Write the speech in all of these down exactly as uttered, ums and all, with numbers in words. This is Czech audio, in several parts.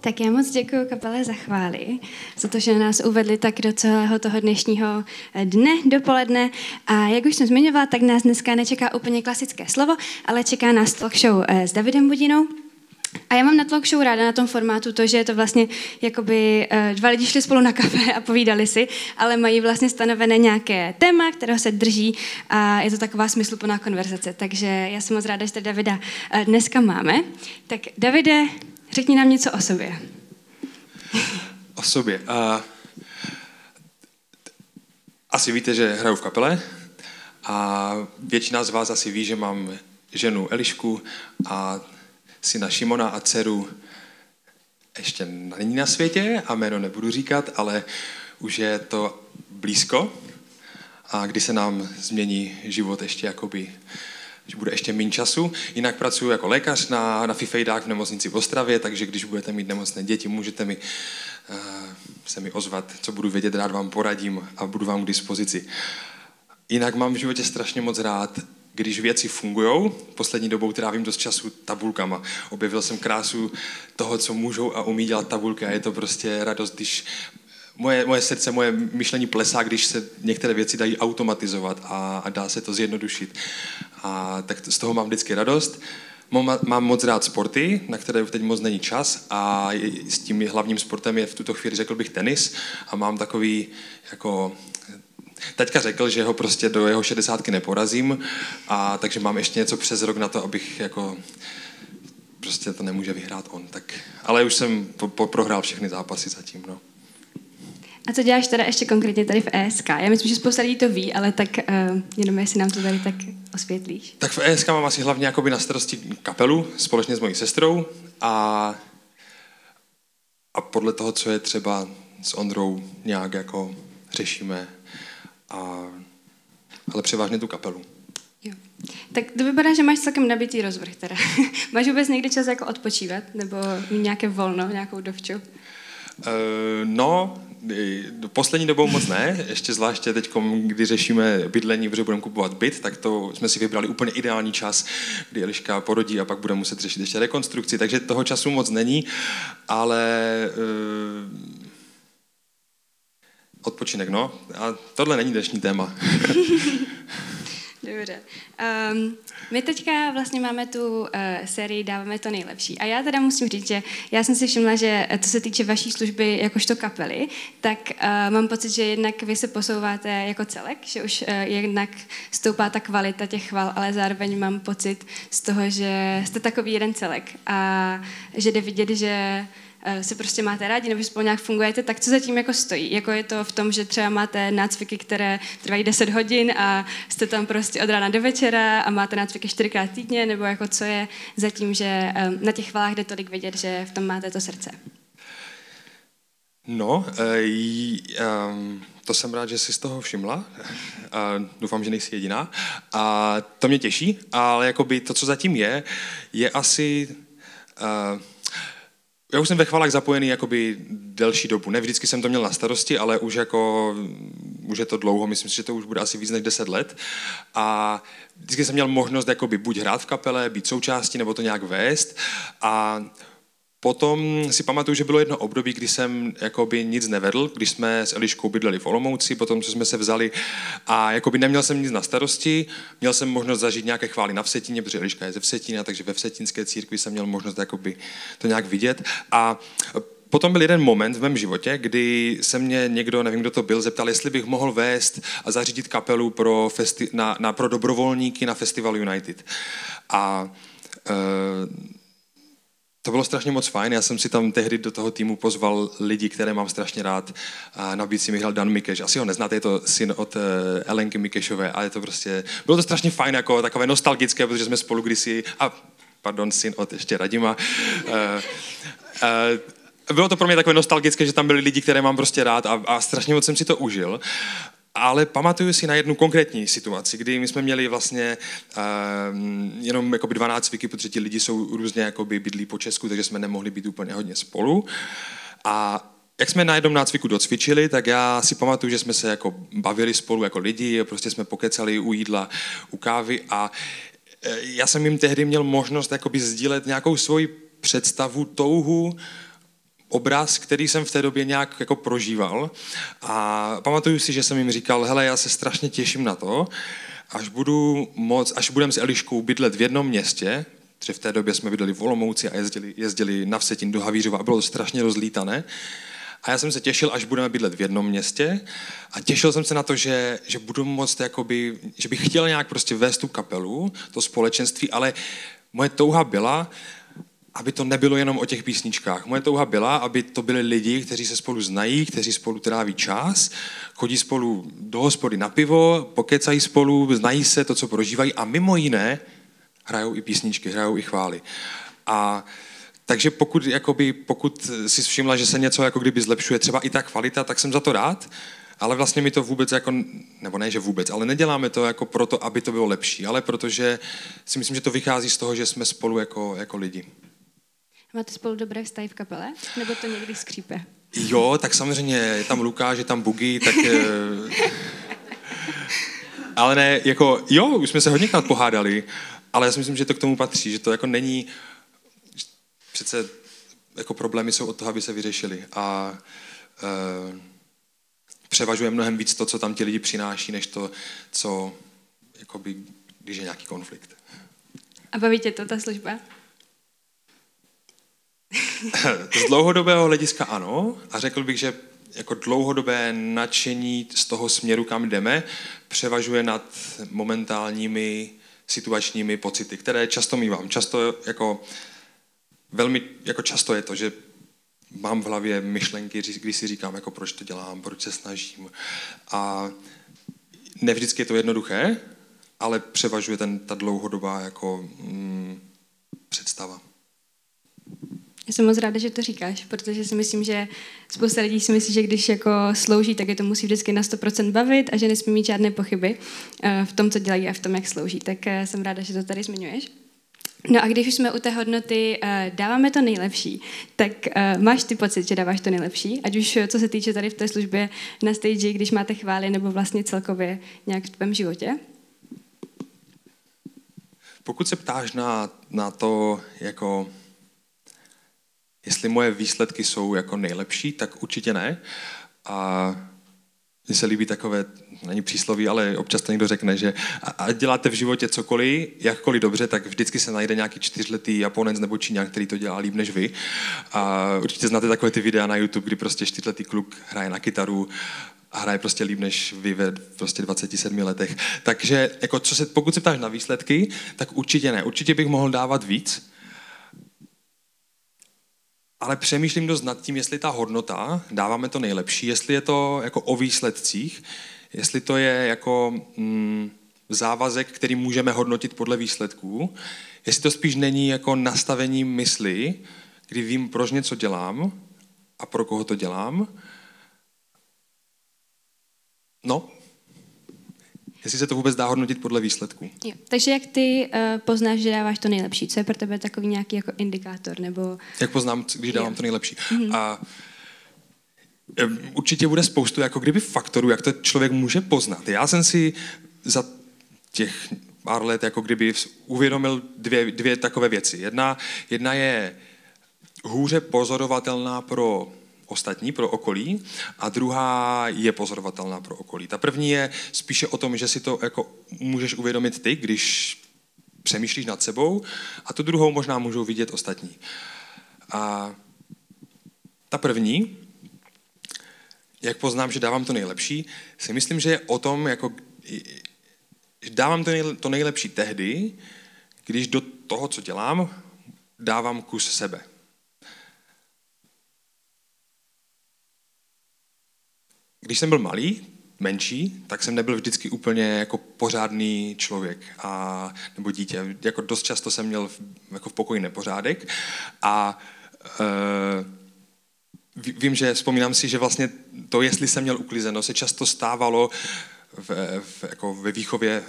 Tak já moc děkuji kapele za chvály, za to, že nás uvedli tak do celého toho dnešního dne, dopoledne. A jak už jsem zmiňovala, tak nás dneska nečeká úplně klasické slovo, ale čeká nás talk show s Davidem Budinou. A já mám na talk show ráda na tom formátu to, že je to vlastně jakoby dva lidi šli spolu na kafe a povídali si, ale mají vlastně stanovené nějaké téma, kterého se drží a je to taková smysluplná konverzace. Takže já jsem moc ráda, že tady Davida dneska máme. Tak Davide, řekni nám něco o sobě. O sobě. Asi víte, že hraju v kapele a většina z vás asi ví, že mám ženu Elišku a syna Šimona a dceru ještě není na světě a jméno nebudu říkat, ale už je to blízko a kdy se nám změní život ještě jakoby, když bude ještě méně času. Jinak pracuji jako lékař na, na Fifejdách v nemocnici v Ostravě, takže když budete mít nemocné děti, můžete mi, uh, se mi ozvat, co budu vědět, rád vám poradím a budu vám k dispozici. Jinak mám v životě strašně moc rád, když věci fungujou. Poslední dobou trávím dost času tabulkama. Objevil jsem krásu toho, co můžou a umí dělat tabulky a je to prostě radost, když moje, moje srdce, moje myšlení plesá, když se některé věci dají automatizovat a, a dá se to zjednodušit. A tak z toho mám vždycky radost. Mám, mám moc rád sporty, na které teď moc není čas a s tím hlavním sportem je v tuto chvíli, řekl bych, tenis a mám takový jako... Taťka řekl, že ho prostě do jeho šedesátky neporazím, a takže mám ještě něco přes rok na to, abych jako... Prostě to nemůže vyhrát on. Tak. Ale už jsem po, po, prohrál všechny zápasy zatím, no. A co děláš teda ještě konkrétně tady v E S K? Já myslím, že spousta lidí to ví, ale tak uh, jenom jestli nám to tady tak osvětlíš. Tak v E S K mám asi hlavně jakoby na starosti kapelu společně s mojí sestrou a, a podle toho, co je třeba s Ondrou, nějak jako řešíme... A, ale převážně tu kapelu. Jo. Tak to vypadá, že máš celkem nabitý rozvrh teda. Máš vůbec někdy čas jako odpočívat? Nebo nějaké volno, nějakou dovču? Uh, no, poslední dobou moc ne. Ještě zvláště teď, kdy řešíme bydlení, protože budeme kupovat byt, tak to jsme si vybrali úplně ideální čas, kdy Eliška porodí a pak budeme muset řešit ještě rekonstrukci. Takže toho času moc není, ale... Uh, Odpočinek, no. A tohle není dnešní téma. Dobře. Um, my teďka vlastně máme tu uh, sérii Dáváme to nejlepší. A já teda musím říct, že já jsem si všimla, že co se týče vaší služby jakožto kapely, tak uh, mám pocit, že jednak vy se posouváte jako celek, že už uh, jednak stoupá ta kvalita těch chval, ale zároveň mám pocit z toho, že jste takový jeden celek a že jde vidět, že se prostě máte rádi, nebo spolu nějak fungujete, tak co zatím jako stojí? Jako je to v tom, že třeba máte nácviky, které trvají deset hodin a jste tam prostě od rána do večera a máte nácviky čtyřikrát týdně, nebo jako co je zatím, že na těch chvalách jde tolik vidět, že v tom máte to srdce? No, to jsem rád, že jsi z toho všimla. Doufám, že nejsi jediná. A to mě těší, ale jakoby to, co zatím je, je asi... Já už jsem ve chvalách zapojený jakoby delší dobu. Ne vždycky jsem to měl na starosti, ale už jako, už je to dlouho, myslím si, že to už bude asi víc než deset let. A vždycky jsem měl možnost jakoby buď hrát v kapele, být součástí, nebo to nějak vést. A potom si pamatuju, že bylo jedno období, kdy jsem jakoby nic nevedl, když jsme s Eliškou bydleli v Olomouci, potom co jsme se vzali a jakoby neměl jsem nic na starosti, měl jsem možnost zažít nějaké chvály na Vsetíně, protože Eliška je ze Vsetína, takže ve vsetínské církvi jsem měl možnost jakoby to nějak vidět a potom byl jeden moment v mém životě, kdy se mě někdo, nevím, kdo to byl, zeptal, jestli bych mohl vést a zařídit kapelu pro, festi- na, na, pro dobrovolníky na Festival United. A e- To bylo strašně moc fajn, já jsem si tam tehdy do toho týmu pozval lidi, které mám strašně rád. A na bicí mi hrál Dan Mikeš, asi ho neznáte, je to syn od Elenky Mikešové, ale to prostě, bylo to strašně fajn, jako takové nostalgické, protože jsme spolu kdysi, a pardon, syn od ještě Radima. A, a, bylo to pro mě takové nostalgické, že tam byli lidi, které mám prostě rád a, a strašně moc jsem si to užil. Ale pamatuju si na jednu konkrétní situaci, kdy my jsme měli vlastně um, jenom jakoby dva nácviky, protože ti lidi jsou různě jakoby bydlí po Česku, takže jsme nemohli být úplně hodně spolu. A jak jsme na jednom nácviku docvičili, tak já si pamatuju, že jsme se jako bavili spolu jako lidi, prostě jsme pokecali u jídla, u kávy a já jsem jim tehdy měl možnost jakoby sdílet nějakou svoji představu, touhu obraz, který jsem v té době nějak jako prožíval. A pamatuju si, že jsem jim říkal, hele, já se strašně těším na to, až budu moc, až budem s Eliškou bydlet v jednom městě, protože v té době jsme bydleli v Olomouci a jezdili, jezdili na Vsetín do Havířova a bylo to strašně rozlítané. A já jsem se těšil, až budeme bydlet v jednom městě a těšil jsem se na to, že, že budu moct, jakoby, že bych chtěl nějak prostě vést tu kapelu, to společenství, ale moje touha byla, aby to nebylo jenom o těch písničkách. Moje touha byla, aby to byli lidi, kteří se spolu znají, kteří spolu tráví čas, chodí spolu do hospody na pivo, pokecají spolu, znají se to, co prožívají a mimo jiné hrajou i písničky, hrajou i chvály. A takže pokud, jakoby, pokud si všimla, že se něco jako kdyby zlepšuje, třeba i ta kvalita, tak jsem za to rád, ale vlastně mi to vůbec, jako, nebo ne, že vůbec, ale neděláme to jako proto, aby to bylo lepší, ale protože si myslím, že to vychází z toho, že jsme spolu jako, jako lidi. Máte spolu dobré vztahy v kapele? Nebo to někdy skřípe? Jo, tak samozřejmě je tam Lukáš, je tam Bugi, tak... ale ne, jako, jo, už jsme se hodněkrát pohádali, ale já si myslím, že to k tomu patří, že to jako není... Přece jako problémy jsou od toho, aby se vyřešili a e, převažuje mnohem víc to, co tam ti lidi přináší, než to, co, jakoby, když je nějaký konflikt. A baví tě to, ta služba? Z dlouhodobého hlediska ano a řekl bych, že jako dlouhodobé nadšení z toho směru, kam jdeme, převažuje nad momentálními situačními pocity, které často mívám. Často jako... Velmi jako často je to, že mám v hlavě myšlenky, když si říkám, jako proč to dělám, proč se snažím. A ne vždycky je to jednoduché, ale převažuje ten, ta dlouhodobá jako, mm, představa. Já jsem moc ráda, že to říkáš, protože si myslím, že spousta lidí si myslí, že když jako slouží, tak je to musí vždycky na sto procent bavit a že nesmí mít žádné pochyby v tom, co dělají a v tom, jak slouží. Tak jsem ráda, že to tady zmiňuješ. No a když už jsme u té hodnoty dáváme to nejlepší, tak máš ty pocit, že dáváš to nejlepší? Ať už co se týče tady v té službě na stage, když máte chvály, nebo vlastně celkově nějak v tvém životě? Pokud se ptáš na, na to, jako, jestli moje výsledky jsou jako nejlepší, tak určitě ne. A mně se líbí takové, není přísloví, ale občas to někdo řekne, že a děláte v životě cokoliv, jakkoliv dobře, tak vždycky se najde nějaký čtyřletý Japonec nebo Číňan, který to dělá líp než vy. A určitě znáte takové ty videa na YouTube, kdy prostě čtyřletý kluk hraje na kytaru a hraje prostě líp než vy ve prostě dvaceti sedmi letech. Takže jako co se, pokud se ptáš na výsledky, tak určitě ne. Určitě bych mohl dávat víc. Ale přemýšlím dost nad tím, jestli ta hodnota, dáváme to nejlepší, jestli je to jako o výsledcích, jestli to je jako mm, závazek, který můžeme hodnotit podle výsledků, jestli to spíš není jako nastavení mysli, kdy vím, proč něco dělám a pro koho to dělám. No, jestli se to vůbec dá hodnotit podle výsledků. Jo. Takže jak ty uh, poznáš, že dáváš to nejlepší? Co je pro tebe takový nějaký jako indikátor? Nebo... Jak poznám, když dávám jo. to nejlepší? Mm-hmm. A um, určitě bude spoustu jako kdyby faktorů, jak to člověk může poznat. Já jsem si za těch pár let jako kdyby uvědomil dvě, dvě takové věci. Jedna, jedna je hůře pozorovatelná pro ostatní, pro okolí, a druhá je pozorovatelná pro okolí. Ta první je spíše o tom, že si to jako můžeš uvědomit ty, když přemýšlíš nad sebou, a tu druhou možná můžou vidět ostatní. A ta první, jak poznám, že dávám to nejlepší, si myslím, že je o tom, jako dávám to nejlepší tehdy, když do toho, co dělám, dávám kus sebe. Když jsem byl malý, menší, tak jsem nebyl vždycky úplně jako pořádný člověk a, nebo dítě. Jako dost často jsem měl v, jako v pokoji nepořádek a e, vím, že vzpomínám si, že vlastně to, jestli jsem měl uklizeno, se často stávalo v, v, jako ve výchově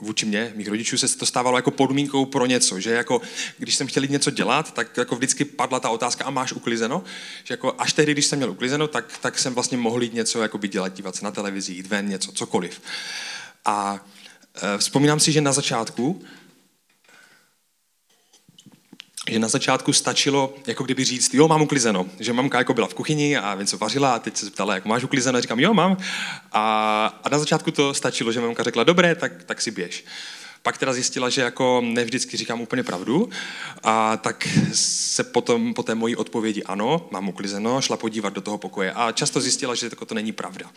vůči mě, mých rodičů, se to stávalo jako podmínkou pro něco, že jako když jsem chtěl jít něco dělat, tak jako vždycky padla ta otázka, a máš uklizeno? Že jako až tehdy, když jsem měl uklizeno, tak, tak jsem vlastně mohl jít něco jakoby dělat, dívat se na televizi, jít ven, něco, cokoliv. A e, vzpomínám si, že na začátku že na začátku stačilo, jako kdyby říct, jo, mám uklizeno, že mamka jako byla v kuchyni a něco vařila a teď se ptala, jak máš uklizeno, a říkám, jo, mám. A, a na začátku to stačilo, že mamka řekla, dobré, tak, tak si běž. Pak teda zjistila, že jako ne vždycky říkám úplně pravdu, a tak se potom po té mojí odpovědi ano, mám uklizeno, šla podívat do toho pokoje a často zjistila, že to není pravda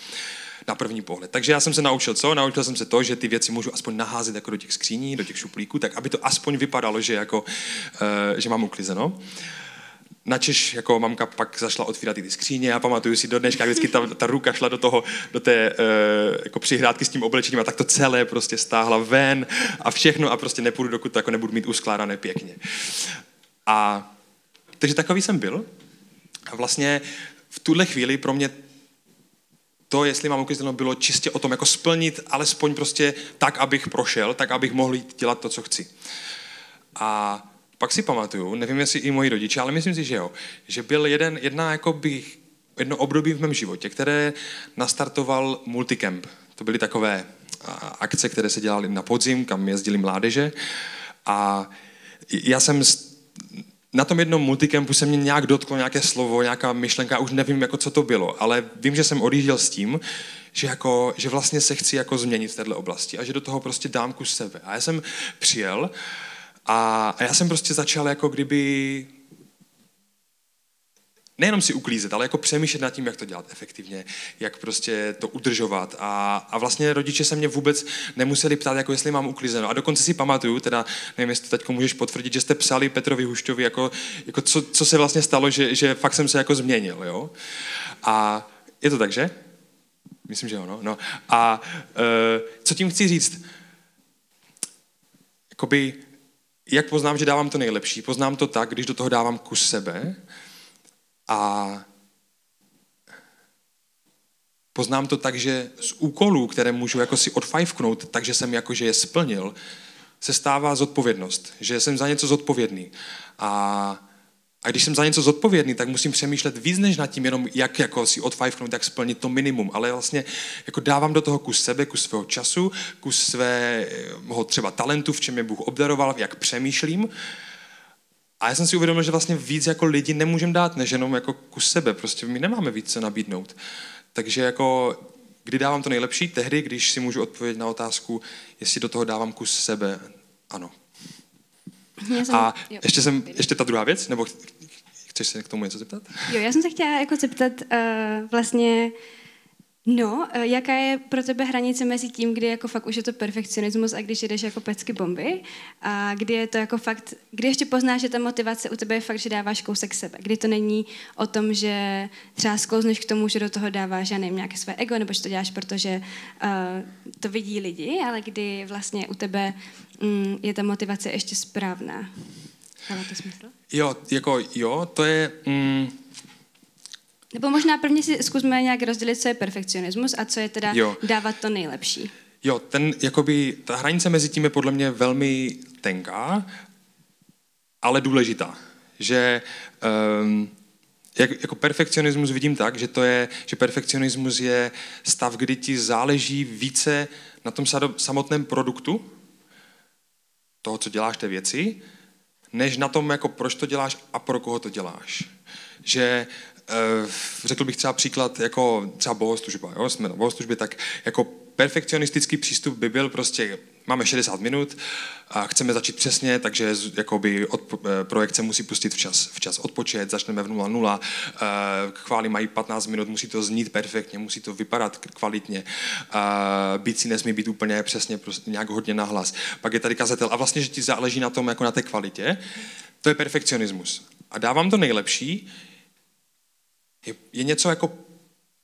na první pohled. Takže já jsem se naučil co? Naučil jsem se to, že ty věci můžu aspoň naházet jako do těch skříní, do těch šuplíků, tak aby to aspoň vypadalo, že, jako, že mám uklizeno. Načež jako mamka pak zašla otvírat ty skříně a pamatuju si do dneška, vždycky ta, ta ruka šla do toho, do té e, jako přihrádky s tím oblečením a tak to celé prostě stáhla ven a všechno a prostě nepůjdu, dokud to jako nebudu mít uskládané pěkně. A takže takový jsem byl a vlastně v tuhle chvíli pro mě to, jestli mám uklizeno, bylo čistě o tom jako splnit alespoň prostě tak, abych prošel, tak, abych mohl dělat to, co chci. A pak si pamatuju, nevím, jestli i moji rodiče, ale myslím si, že jo, že byl jeden, jedna, jakoby, jedno období v mém životě, které nastartoval Multicamp. To byly takové akce, které se dělaly na podzim, kam jezdili mládeže. A já jsem na tom jednom Multicampu se mě nějak dotklo nějaké slovo, nějaká myšlenka, už nevím, jako, co to bylo, ale vím, že jsem odjížděl s tím, že, jako, že vlastně se chci jako změnit v této oblasti a že do toho prostě dám kus sebe. A já jsem přijel A, a já jsem prostě začal jako kdyby nejenom si uklízet, ale jako přemýšlet nad tím, jak to dělat efektivně, jak prostě to udržovat. A, a vlastně rodiče se mě vůbec nemuseli ptát, jako jestli mám uklízeno. A dokonce si pamatuju, teda nevím, jestli teďko můžeš potvrdit, že jste psali Petrovi Hušťovi, jako, jako co, co se vlastně stalo, že, že fakt jsem se jako změnil, jo. A je to tak, že? Myslím, že ano. No. A e, co tím chci říct? Jakoby... Jak poznám, že dávám to nejlepší? Poznám to tak, když do toho dávám kus sebe a poznám to tak, že z úkolů, které můžu jako si odfajfknout, takže jsem jakože je splnil, se stává zodpovědnost, že jsem za něco zodpovědný. A, a když jsem za něco zodpovědný, tak musím přemýšlet víc než nad tím, jenom jak jako si odfajfknout, jak splnit to minimum, ale vlastně jako dávám do toho kus sebe, kus svého času, kus svého třeba talentu, v čem mě Bůh obdaroval, jak přemýšlím. A já jsem si uvědomil, že vlastně víc jako lidi nemůžeme dát, než jenom jako kus sebe, prostě my nemáme víc co nabídnout. Takže jako kdy dávám to nejlepší? Tehdy, když si můžu odpovědět na otázku, jestli do toho dávám kus sebe. Ano. Jsem, a jo, ještě, jsem, ještě ta druhá věc, nebo chceš se k tomu něco zeptat? Jo, já jsem se chtěla jako zeptat uh, vlastně, no, uh, jaká je pro tebe hranice mezi tím, kdy jako fakt už je to perfekcionismus a když jdeš jako pecky bomby a kdy je to jako fakt, kdy ještě poznáš, že ta motivace u tebe je fakt, že dáváš kousek sebe, kdy to není o tom, že třeba sklouzneš k tomu, že do toho dáváš, já nevím, nějaké své ego, nebo že to děláš, protože uh, to vidí lidi, ale kdy vlastně u tebe je ta motivace ještě správná. Dává to smysl? Jo, jako jo, to je... Mm... Nebo možná prvně si zkusme nějak rozdělit, co je perfekcionismus a co je teda jo. Dávat to nejlepší. Jo, ten, jakoby, ta hranice mezi tím je podle mě velmi tenká, ale důležitá. Že... Um... Jak, jako perfekcionismus vidím tak, že to je, že perfekcionismus je stav, kdy ti záleží více na tom samotném produktu, toho, co děláš, té věci, než na tom, jako proč to děláš a pro koho to děláš. Že e, řekl bych třeba příklad, jako třeba bohoslužba, jo, jsme na bohoslužbě, tak jako perfekcionistický přístup by byl prostě, máme šedesát minut a chceme začít přesně, takže jakoby od, projekt se musí pustit včas, včas odpočet, začneme v nula nula, chvály mají patnáct minut, musí to znít perfektně, musí to vypadat kvalitně, být si nesmí být úplně přesně, prostě nějak hodně nahlas. Pak je tady kazatel a vlastně, že ti záleží na tom, jako na té kvalitě, to je perfekcionismus. A dávám to nejlepší, je, je něco jako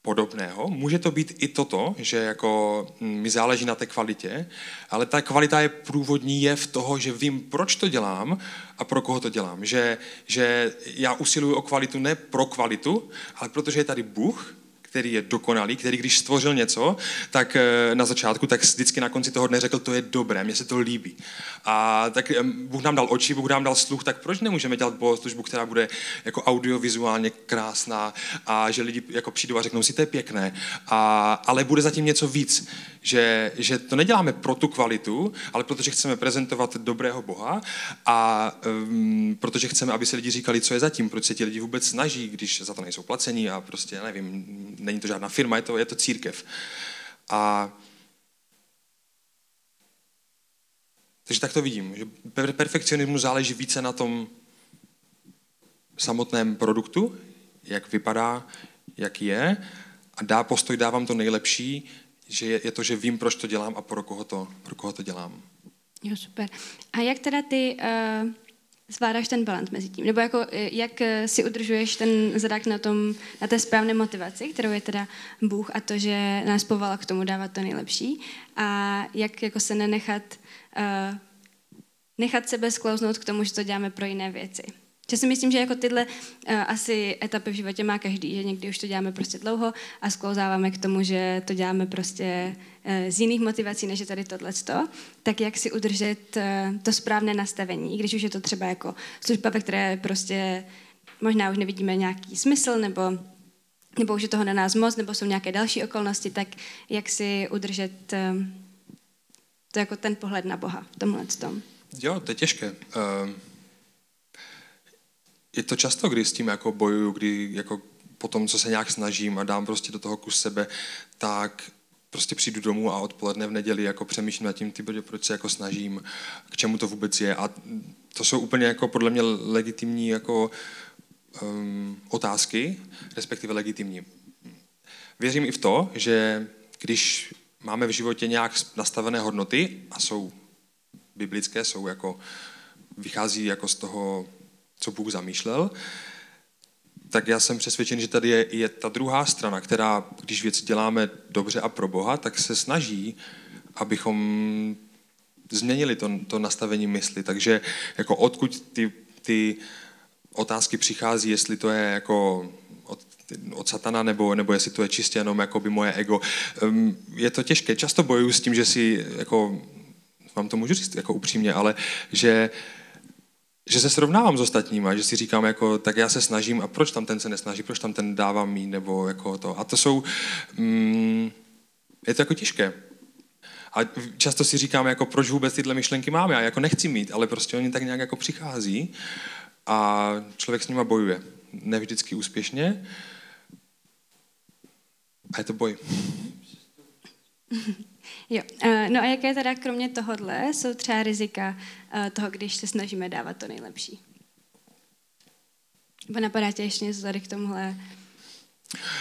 podobného. Může to být i toto, že jako mi záleží na té kvalitě, ale ta kvalita je průvodní jev toho, že vím, proč to dělám a pro koho to dělám. Že, že já usiluju o kvalitu ne pro kvalitu, ale protože je tady Bůh, který je dokonalý, který když stvořil něco, tak na začátku, tak vždycky na konci toho dne řekl, to je dobré, mně se to líbí. A tak Bůh nám dal oči, Bůh nám dal sluch, tak proč nemůžeme dělat bohoslužbu, která bude jako audiovizuálně krásná a že lidi jako přijdou a řeknou si, to je pěkné, a, ale bude zatím něco víc, že, že to neděláme pro tu kvalitu, ale protože chceme prezentovat dobrého Boha a um, protože chceme, aby se lidi říkali, co je zatím, proč se ti lidi vůbec snaží, když za to nejsou placení a prostě, nevím, není to žádná firma, je to, je to církev. A takže tak to vidím, že perfekcionismu záleží více na tom samotném produktu, jak vypadá, jak je, a dá postoj, dávám to nejlepší, že je, je to, že vím, proč to dělám a pro koho to, pro koho to dělám. Jo, super. A jak teda ty uh, zvládáš ten balans mezi tím? Nebo jako, jak si udržuješ ten zadák na, tom, na té správné motivaci, kterou je teda Bůh a to, že nás povolal k tomu dávat to nejlepší? A jak jako se nenechat uh, nechat sebe sklouznout k tomu, že to děláme pro jiné věci? Já si myslím, že jako tyhle uh, asi etapy v životě má každý, že někdy už to děláme prostě dlouho a sklouzáváme k tomu, že to děláme prostě uh, z jiných motivací, než je tady tohleto. Tak jak si udržet uh, to správné nastavení, když už je to třeba jako služba, ve které prostě možná už nevidíme nějaký smysl, nebo, nebo už je toho na nás moc, nebo jsou nějaké další okolnosti, tak jak si udržet uh, to jako ten pohled na Boha v tomhletom. Jo, to je těžké. Uh... Je to často, kdy s tím jako bojuju, kdy jako po tom, co se nějak snažím a dám prostě do toho kus sebe, tak prostě přijdu domů a odpoledne v neděli jako přemýšlím nad tím, ty bodě, proč se jako snažím, k čemu to vůbec je. A to jsou úplně jako podle mě legitimní jako um, otázky, respektive legitimní. Věřím i v to, že když máme v životě nějak nastavené hodnoty a jsou biblické, jsou jako, vychází jako z toho, co Bůh zamýšlel, tak já jsem přesvědčen, že tady je, je ta druhá strana, která, když věci děláme dobře a pro Boha, tak se snaží, abychom změnili to, to nastavení mysli. Takže jako odkud ty, ty otázky přichází, jestli to je jako od, od satana, nebo, nebo jestli to je čistě jenom jako by moje ego. Je to těžké. Často bojuju s tím, že si, jako, vám to můžu říct jako upřímně, ale že že se srovnávám s ostatníma, že si říkám, jako, tak já se snažím a proč tam ten se nesnaží, proč tam ten dávám mí, nebo jako to. A to jsou, mm, je to jako těžké. A často si říkám, jako, proč vůbec tyhle myšlenky mám, já jako nechci mít, ale prostě oni tak nějak jako přichází a člověk s nima bojuje. Ne vždycky úspěšně. A je to boj. Jo, no a jaké teda kromě tohodle jsou třeba rizika toho, když se snažíme dávat to nejlepší? Nebo napadá tě ještě něco tady k tomuhle?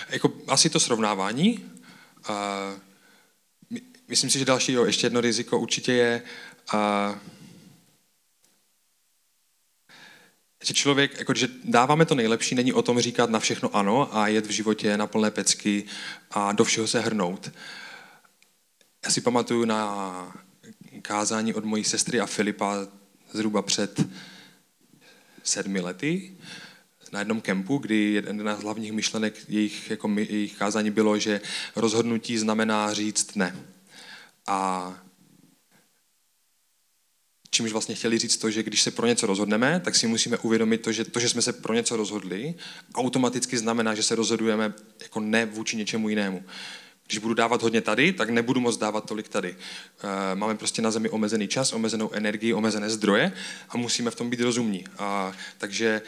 Jako asi to srovnávání. Myslím si, že další, jo, ještě jedno riziko určitě je, že člověk, jako, že dáváme to nejlepší, není o tom říkat na všechno ano a jet v životě na plné pecky a do všeho se hrnout. Já si pamatuju na kázání od mojí sestry a Filipa zhruba před sedmi lety na jednom kempu, kdy jedna z hlavních myšlenek jejich, jako my, jejich kázání bylo, že rozhodnutí znamená říct ne. A čímž vlastně chtěli říct to, že když se pro něco rozhodneme, tak si musíme uvědomit to, že to, že jsme se pro něco rozhodli, automaticky znamená, že se rozhodujeme jako ne vůči něčemu jinému. Když budu dávat hodně tady, tak nebudu moc dávat tolik tady. Máme prostě na zemi omezený čas, omezenou energii, omezené zdroje a musíme v tom být rozumní. A, takže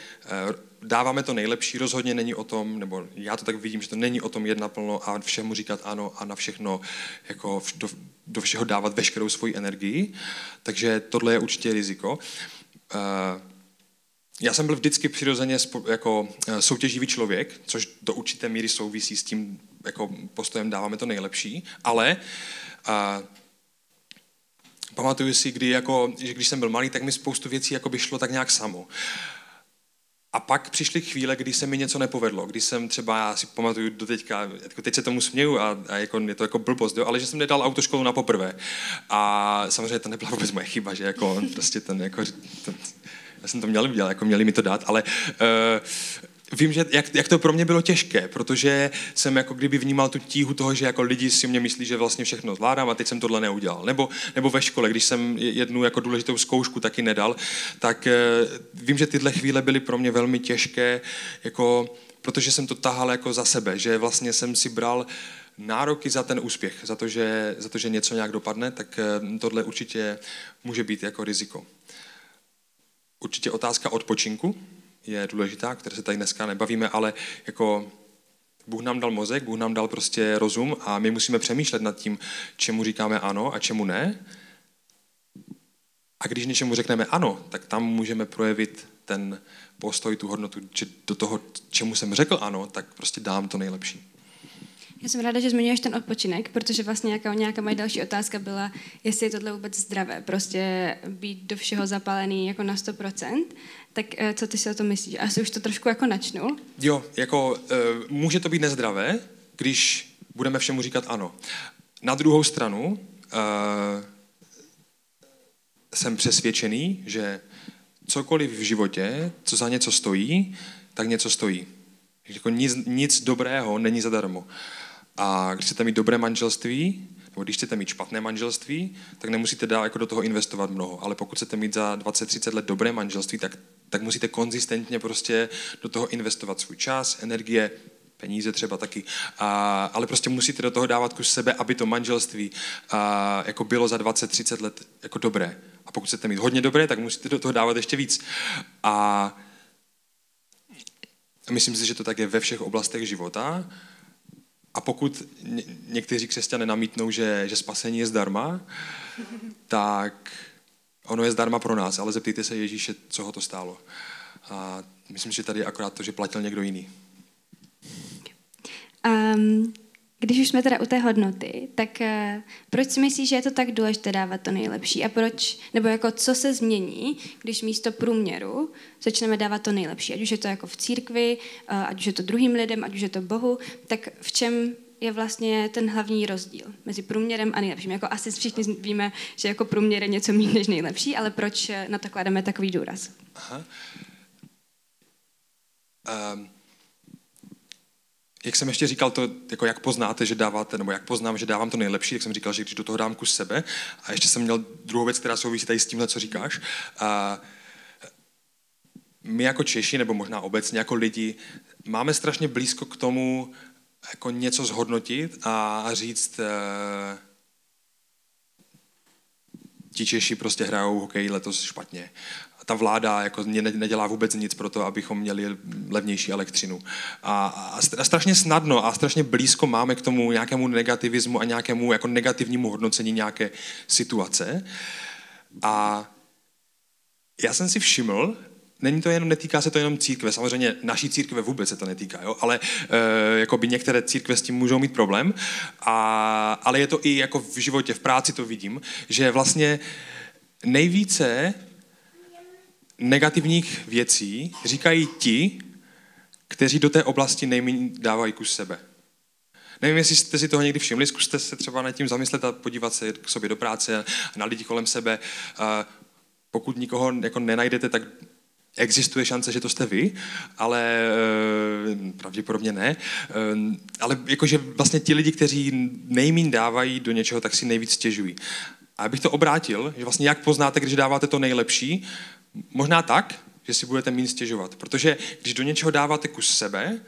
dáváme to nejlepší, rozhodně není o tom, nebo já to tak vidím, že to není o tom jednat plno a všemu říkat ano a na všechno, jako do, do všeho dávat veškerou svoji energii. Takže tohle je určitě riziko. Já jsem byl vždycky přirozeně jako soutěživý člověk, což do určité míry souvisí s tím, jako postojem dáváme to nejlepší, ale a, pamatuju si, kdy jako, že když jsem byl malý, tak mi spoustu věcí jako by šlo tak nějak samo. A pak přišly chvíle, kdy se mi něco nepovedlo, když jsem třeba, já si pamatuju do teďka, jako teď se tomu směju a, a jako, je to jako blbost, jo, ale že jsem nedal autoškolu na poprvé. A samozřejmě to nebyla vůbec moje chyba, že jako prostě ten, jako, ten, já jsem to měl udělat, jako měli mi to dát, ale... Uh, vím, že jak, jak to pro mě bylo těžké, protože jsem jako kdyby vnímal tu tíhu toho, že jako lidi si mě myslí, že vlastně všechno zvládám a teď jsem tohle neudělal. Nebo, nebo ve škole, když jsem jednu jako důležitou zkoušku taky nedal, tak vím, že tyhle chvíle byly pro mě velmi těžké, jako, protože jsem to tahal jako za sebe, že vlastně jsem si bral nároky za ten úspěch, za to, že, za to, že něco nějak dopadne, tak tohle určitě může být jako riziko. Určitě otázka odpočinku je důležitá, které se tady dneska nebavíme, ale jako Bůh nám dal mozek, Bůh nám dal prostě rozum a my musíme přemýšlet nad tím, čemu říkáme ano a čemu ne. A když něčemu řekneme ano, tak tam můžeme projevit ten postoj, tu hodnotu, že do toho, čemu jsem řekl ano, tak prostě dám to nejlepší. Já jsem ráda, že zmiňuješ ten odpočinek, protože vlastně nějaká, nějaká moje další otázka byla, jestli je tohle vůbec zdravé, prostě být do všeho zapálený jako na sto procent, tak co ty si o tom myslíš? Asi už to trošku jako načnu. Jo, jako může to být nezdravé, když budeme všemu říkat ano. Na druhou stranu jsem přesvědčený, že cokoliv v životě, co za něco stojí, tak něco stojí. Jako nic, nic dobrého není zadarmo. A když chcete mít dobré manželství, nebo když chcete mít špatné manželství, tak nemusíte dál jako do toho investovat mnoho. Ale pokud chcete mít za dvacet třicet let dobré manželství, tak, tak musíte konzistentně prostě do toho investovat svůj čas, energie, peníze třeba taky. A, ale prostě musíte do toho dávat kus sebe, aby to manželství a, jako bylo za dvacet třicet let jako dobré. A pokud chcete mít hodně dobré, tak musíte do toho dávat ještě víc. A myslím si, že to tak je ve všech oblastech života. A pokud ně, někteří křesťané namítnou, že, že spasení je zdarma, tak ono je zdarma pro nás, ale zeptejte se Ježíše, co ho to stálo. A myslím, že tady je akorát to, že platil někdo jiný. Um, když už jsme teda u té hodnoty, tak uh, proč si myslíš, že je to tak důležité dávat to nejlepší? A proč, nebo jako co se změní, když místo průměru začneme dávat to nejlepší? Ať už je to jako v církvi, uh, ať už je to druhým lidem, ať už je to Bohu, tak v čem je vlastně ten hlavní rozdíl mezi průměrem a nejlepším? Jako asi všichni víme, že jako průměr je něco méně než nejlepší, ale proč na to klademe takový důraz? Aha. Um. Jak jsem ještě říkal to, jako jak poznáte, že dáváte, nebo jak poznám, že dávám to nejlepší, tak jsem říkal, že když do toho dám kus sebe. A ještě jsem měl druhou věc, která souvisí tady s tímhle, co říkáš. A my jako Češi, nebo možná obecně jako lidi, máme strašně blízko k tomu jako něco zhodnotit a říct, ti Češi prostě hrajou hokej letos špatně. Ta vláda jako nedělá vůbec nic pro to, abychom měli levnější elektřinu. A, a strašně snadno a strašně blízko máme k tomu nějakému negativismu a nějakému jako negativnímu hodnocení nějaké situace. A já jsem si všiml, není to jenom, netýká se to jenom církve, samozřejmě naší církve vůbec se to netýká, jo? ale e, jakoby některé církve s tím můžou mít problém, a, ale je to i jako v životě, v práci to vidím, že vlastně nejvíce negativních věcí říkají ti, kteří do té oblasti nejméně dávají kus sebe. Nevím, jestli jste si toho někdy všimli, zkuste se třeba nad tím zamyslet a podívat se k sobě do práce, na lidi kolem sebe. Pokud nikoho jako nenajdete, tak existuje šance, že to jste vy, ale pravděpodobně ne. Ale jakože vlastně ti lidi, kteří nejméně dávají do něčeho, tak si nejvíc stěžují. A abych to obrátil, že vlastně jak poznáte, když dáváte to nejlepší, možná tak, že si budete méně stěžovat, protože když do něčeho dáváte kus sebe,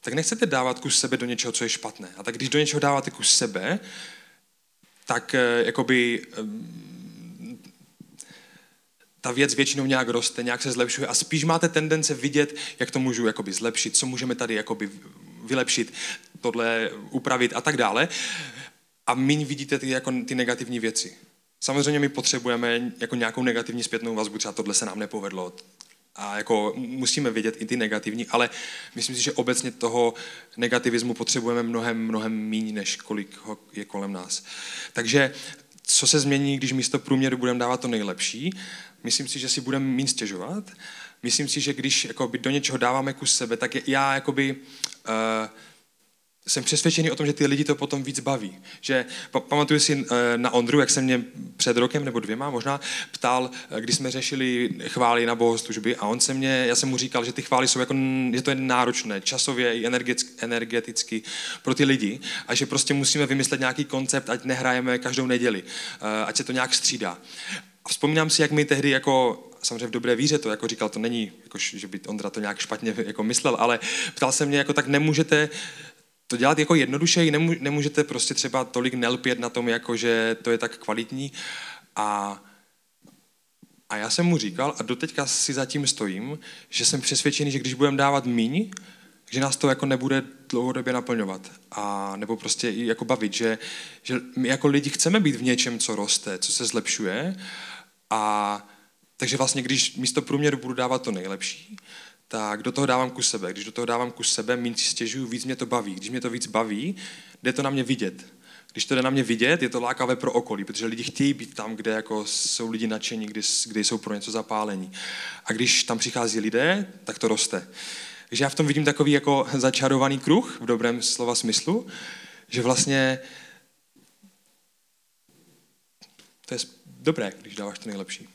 tak nechcete dávat kus sebe do něčeho, co je špatné. A tak když do něčeho dáváte kus sebe, tak jakoby ta věc většinou nějak roste, nějak se zlepšuje a spíš máte tendence vidět, jak to můžu jakoby zlepšit, co můžeme tady jakoby vylepšit, tohle upravit a tak dále. A míň vidíte ty, jako, ty negativní věci. Samozřejmě my potřebujeme jako nějakou negativní zpětnou vazbu, třeba tohle se nám nepovedlo a jako musíme vědět i ty negativní, ale myslím si, že obecně toho negativismu potřebujeme mnohem, mnohem míň, než kolik ho je kolem nás. Takže co se změní, když místo průměru budeme dávat to nejlepší? Myslím si, že si budeme míň stěžovat. Myslím si, že když jakoby, do něčeho dáváme kus sebe, tak je, já jakoby... Uh, jsem přesvědčený o tom, že ty lidi to potom víc baví. Že pamatuju si na Ondru, jak se mě před rokem nebo dvěma možná ptal, když jsme řešili chvály na bohoslužby, a on se mě, já jsem mu říkal, že ty chvály jsou jako, že to je náročné, časově i energeticky pro ty lidi a že prostě musíme vymyslet nějaký koncept, ať nehrajeme každou neděli, ať se to nějak střídá. A vzpomínám si, jak mi tehdy jako samozřejmě v dobré víře to jako říkal, to není, jako, že by Ondra to nějak špatně jako myslel, ale ptal se mě, jako tak nemůžete to dělat jako jednodušeji, nemůžete prostě třeba tolik nelpět na tom, jako, že to je tak kvalitní. A, a já jsem mu říkal, a doteďka si za tím stojím, že jsem přesvědčený, že když budeme dávat míň, že nás to jako nebude dlouhodobě naplňovat. A nebo prostě i jako bavit, že, že my jako lidi chceme být v něčem, co roste, co se zlepšuje. A takže vlastně, když místo průměru budu dávat to nejlepší, tak do toho dávám kus sebe. Když do toho dávám kus sebe, méně si stěžuju, víc mě to baví. Když mě to víc baví, jde to na mě vidět. Když to jde na mě vidět, je to lákavé pro okolí, protože lidi chtějí být tam, kde jako jsou lidi nadšení, kde, kde jsou pro něco zapálení. A když tam přichází lidé, tak to roste. Takže já v tom vidím takový jako začarovaný kruh, v dobrém slova smyslu, že vlastně to je dobré, když dáváš to nejlepší.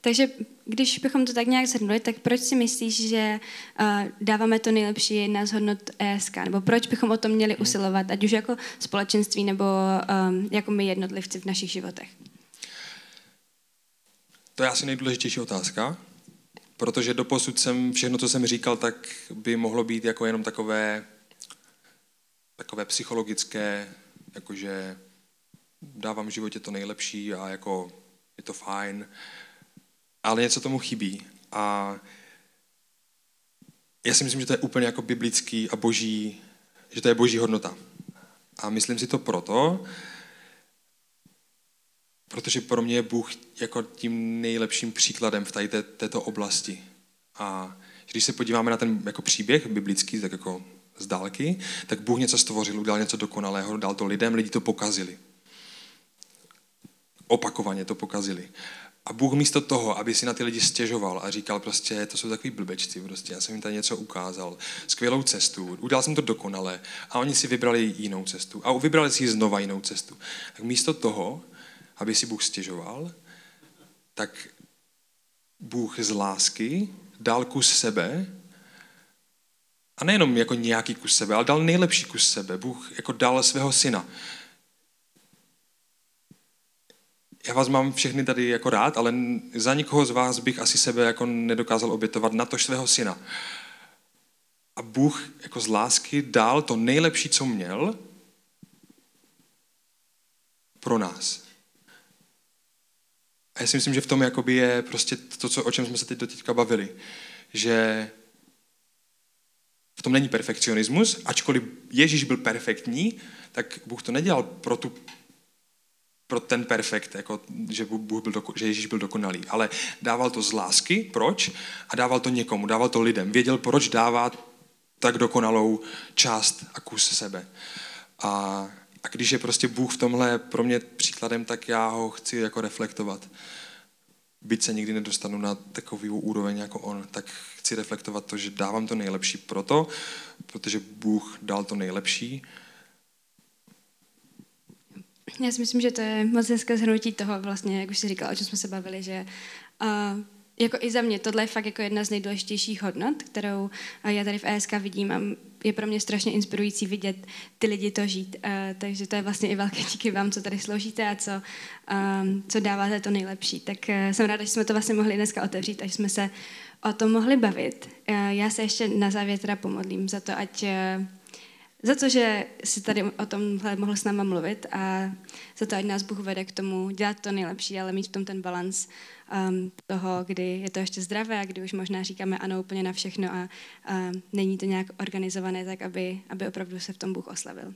Takže když bychom to tak nějak shrnuli, tak proč si myslíš, že uh, dáváme to nejlepší jedna z hodnot E S K? Nebo proč bychom o to měli usilovat, ať už jako společenství nebo um, jako my jednotlivci v našich životech? To je asi nejdůležitější otázka, protože doposud jsem všechno, co jsem říkal, tak by mohlo být jako jenom takové, takové psychologické, jakože dávám v životě to nejlepší a jako je to fajn, ale něco tomu chybí. A já si myslím, že to je úplně jako biblický a boží, že to je boží hodnota. A myslím si to proto, protože pro mě je Bůh jako tím nejlepším příkladem v tady té, této oblasti. A když se podíváme na ten jako příběh biblický, tak jako z dálky, tak Bůh něco stvořil, udělal něco dokonalého, dal to lidem, lidi to pokazili. Opakovaně to pokazili. A Bůh místo toho, aby si na ty lidi stěžoval a říkal prostě, to jsou takový blbečci, prostě já jsem jim tady něco ukázal, skvělou cestu, udělal jsem to dokonale a oni si vybrali jinou cestu a vybrali si znova jinou cestu. Tak místo toho, aby si Bůh stěžoval, tak Bůh z lásky dal kus sebe a nejenom jako nějaký kus sebe, ale dal nejlepší kus sebe. Bůh jako dal svého syna. Já vás mám všechny tady jako rád, ale za nikoho z vás bych asi sebe jako nedokázal obětovat, natož svého syna. A Bůh jako z lásky dal to nejlepší, co měl pro nás. A já si myslím, že v tom jakoby je prostě to, co, o čem jsme se teď do teďka bavili. Že v tom není perfekcionismus, ačkoliv Ježíš byl perfektní, tak Bůh to nedělal pro tu pro ten perfekt, jako, že, Bůh byl doko- že Ježíš byl dokonalý, ale dával to z lásky, proč? A dával to někomu, dával to lidem, věděl, proč dává tak dokonalou část a kus sebe. A, a když je prostě Bůh v tomhle pro mě příkladem, tak já ho chci jako reflektovat. Byť se nikdy nedostanu na takový úroveň jako on, tak chci reflektovat to, že dávám to nejlepší proto, protože Bůh dal to nejlepší. Já si myslím, že to je moc hezké shrnutí toho, vlastně, jak už jsi říkala, o čem jsme se bavili, že uh, jako i za mě tohle je fakt jako jedna z nejdůležitějších hodnot, kterou uh, já tady v E S K vidím a je pro mě strašně inspirující vidět ty lidi to žít. Uh, takže to je vlastně i velké díky vám, co tady sloužíte a co, um, co dáváte to nejlepší. Tak uh, jsem ráda, že jsme to vlastně mohli dneska otevřít a že jsme se o tom mohli bavit. Uh, já se ještě na závěr teda pomodlím za to, ať... Uh, Za to, že jsi tady o tomhle mohl s náma mluvit a za to, ať nás Bůh vede k tomu dělat to nejlepší, ale mít v tom ten balans um, toho, kdy je to ještě zdravé a kdy už možná říkáme ano úplně na všechno a, a není to nějak organizované tak, aby, aby opravdu se v tom Bůh oslavil.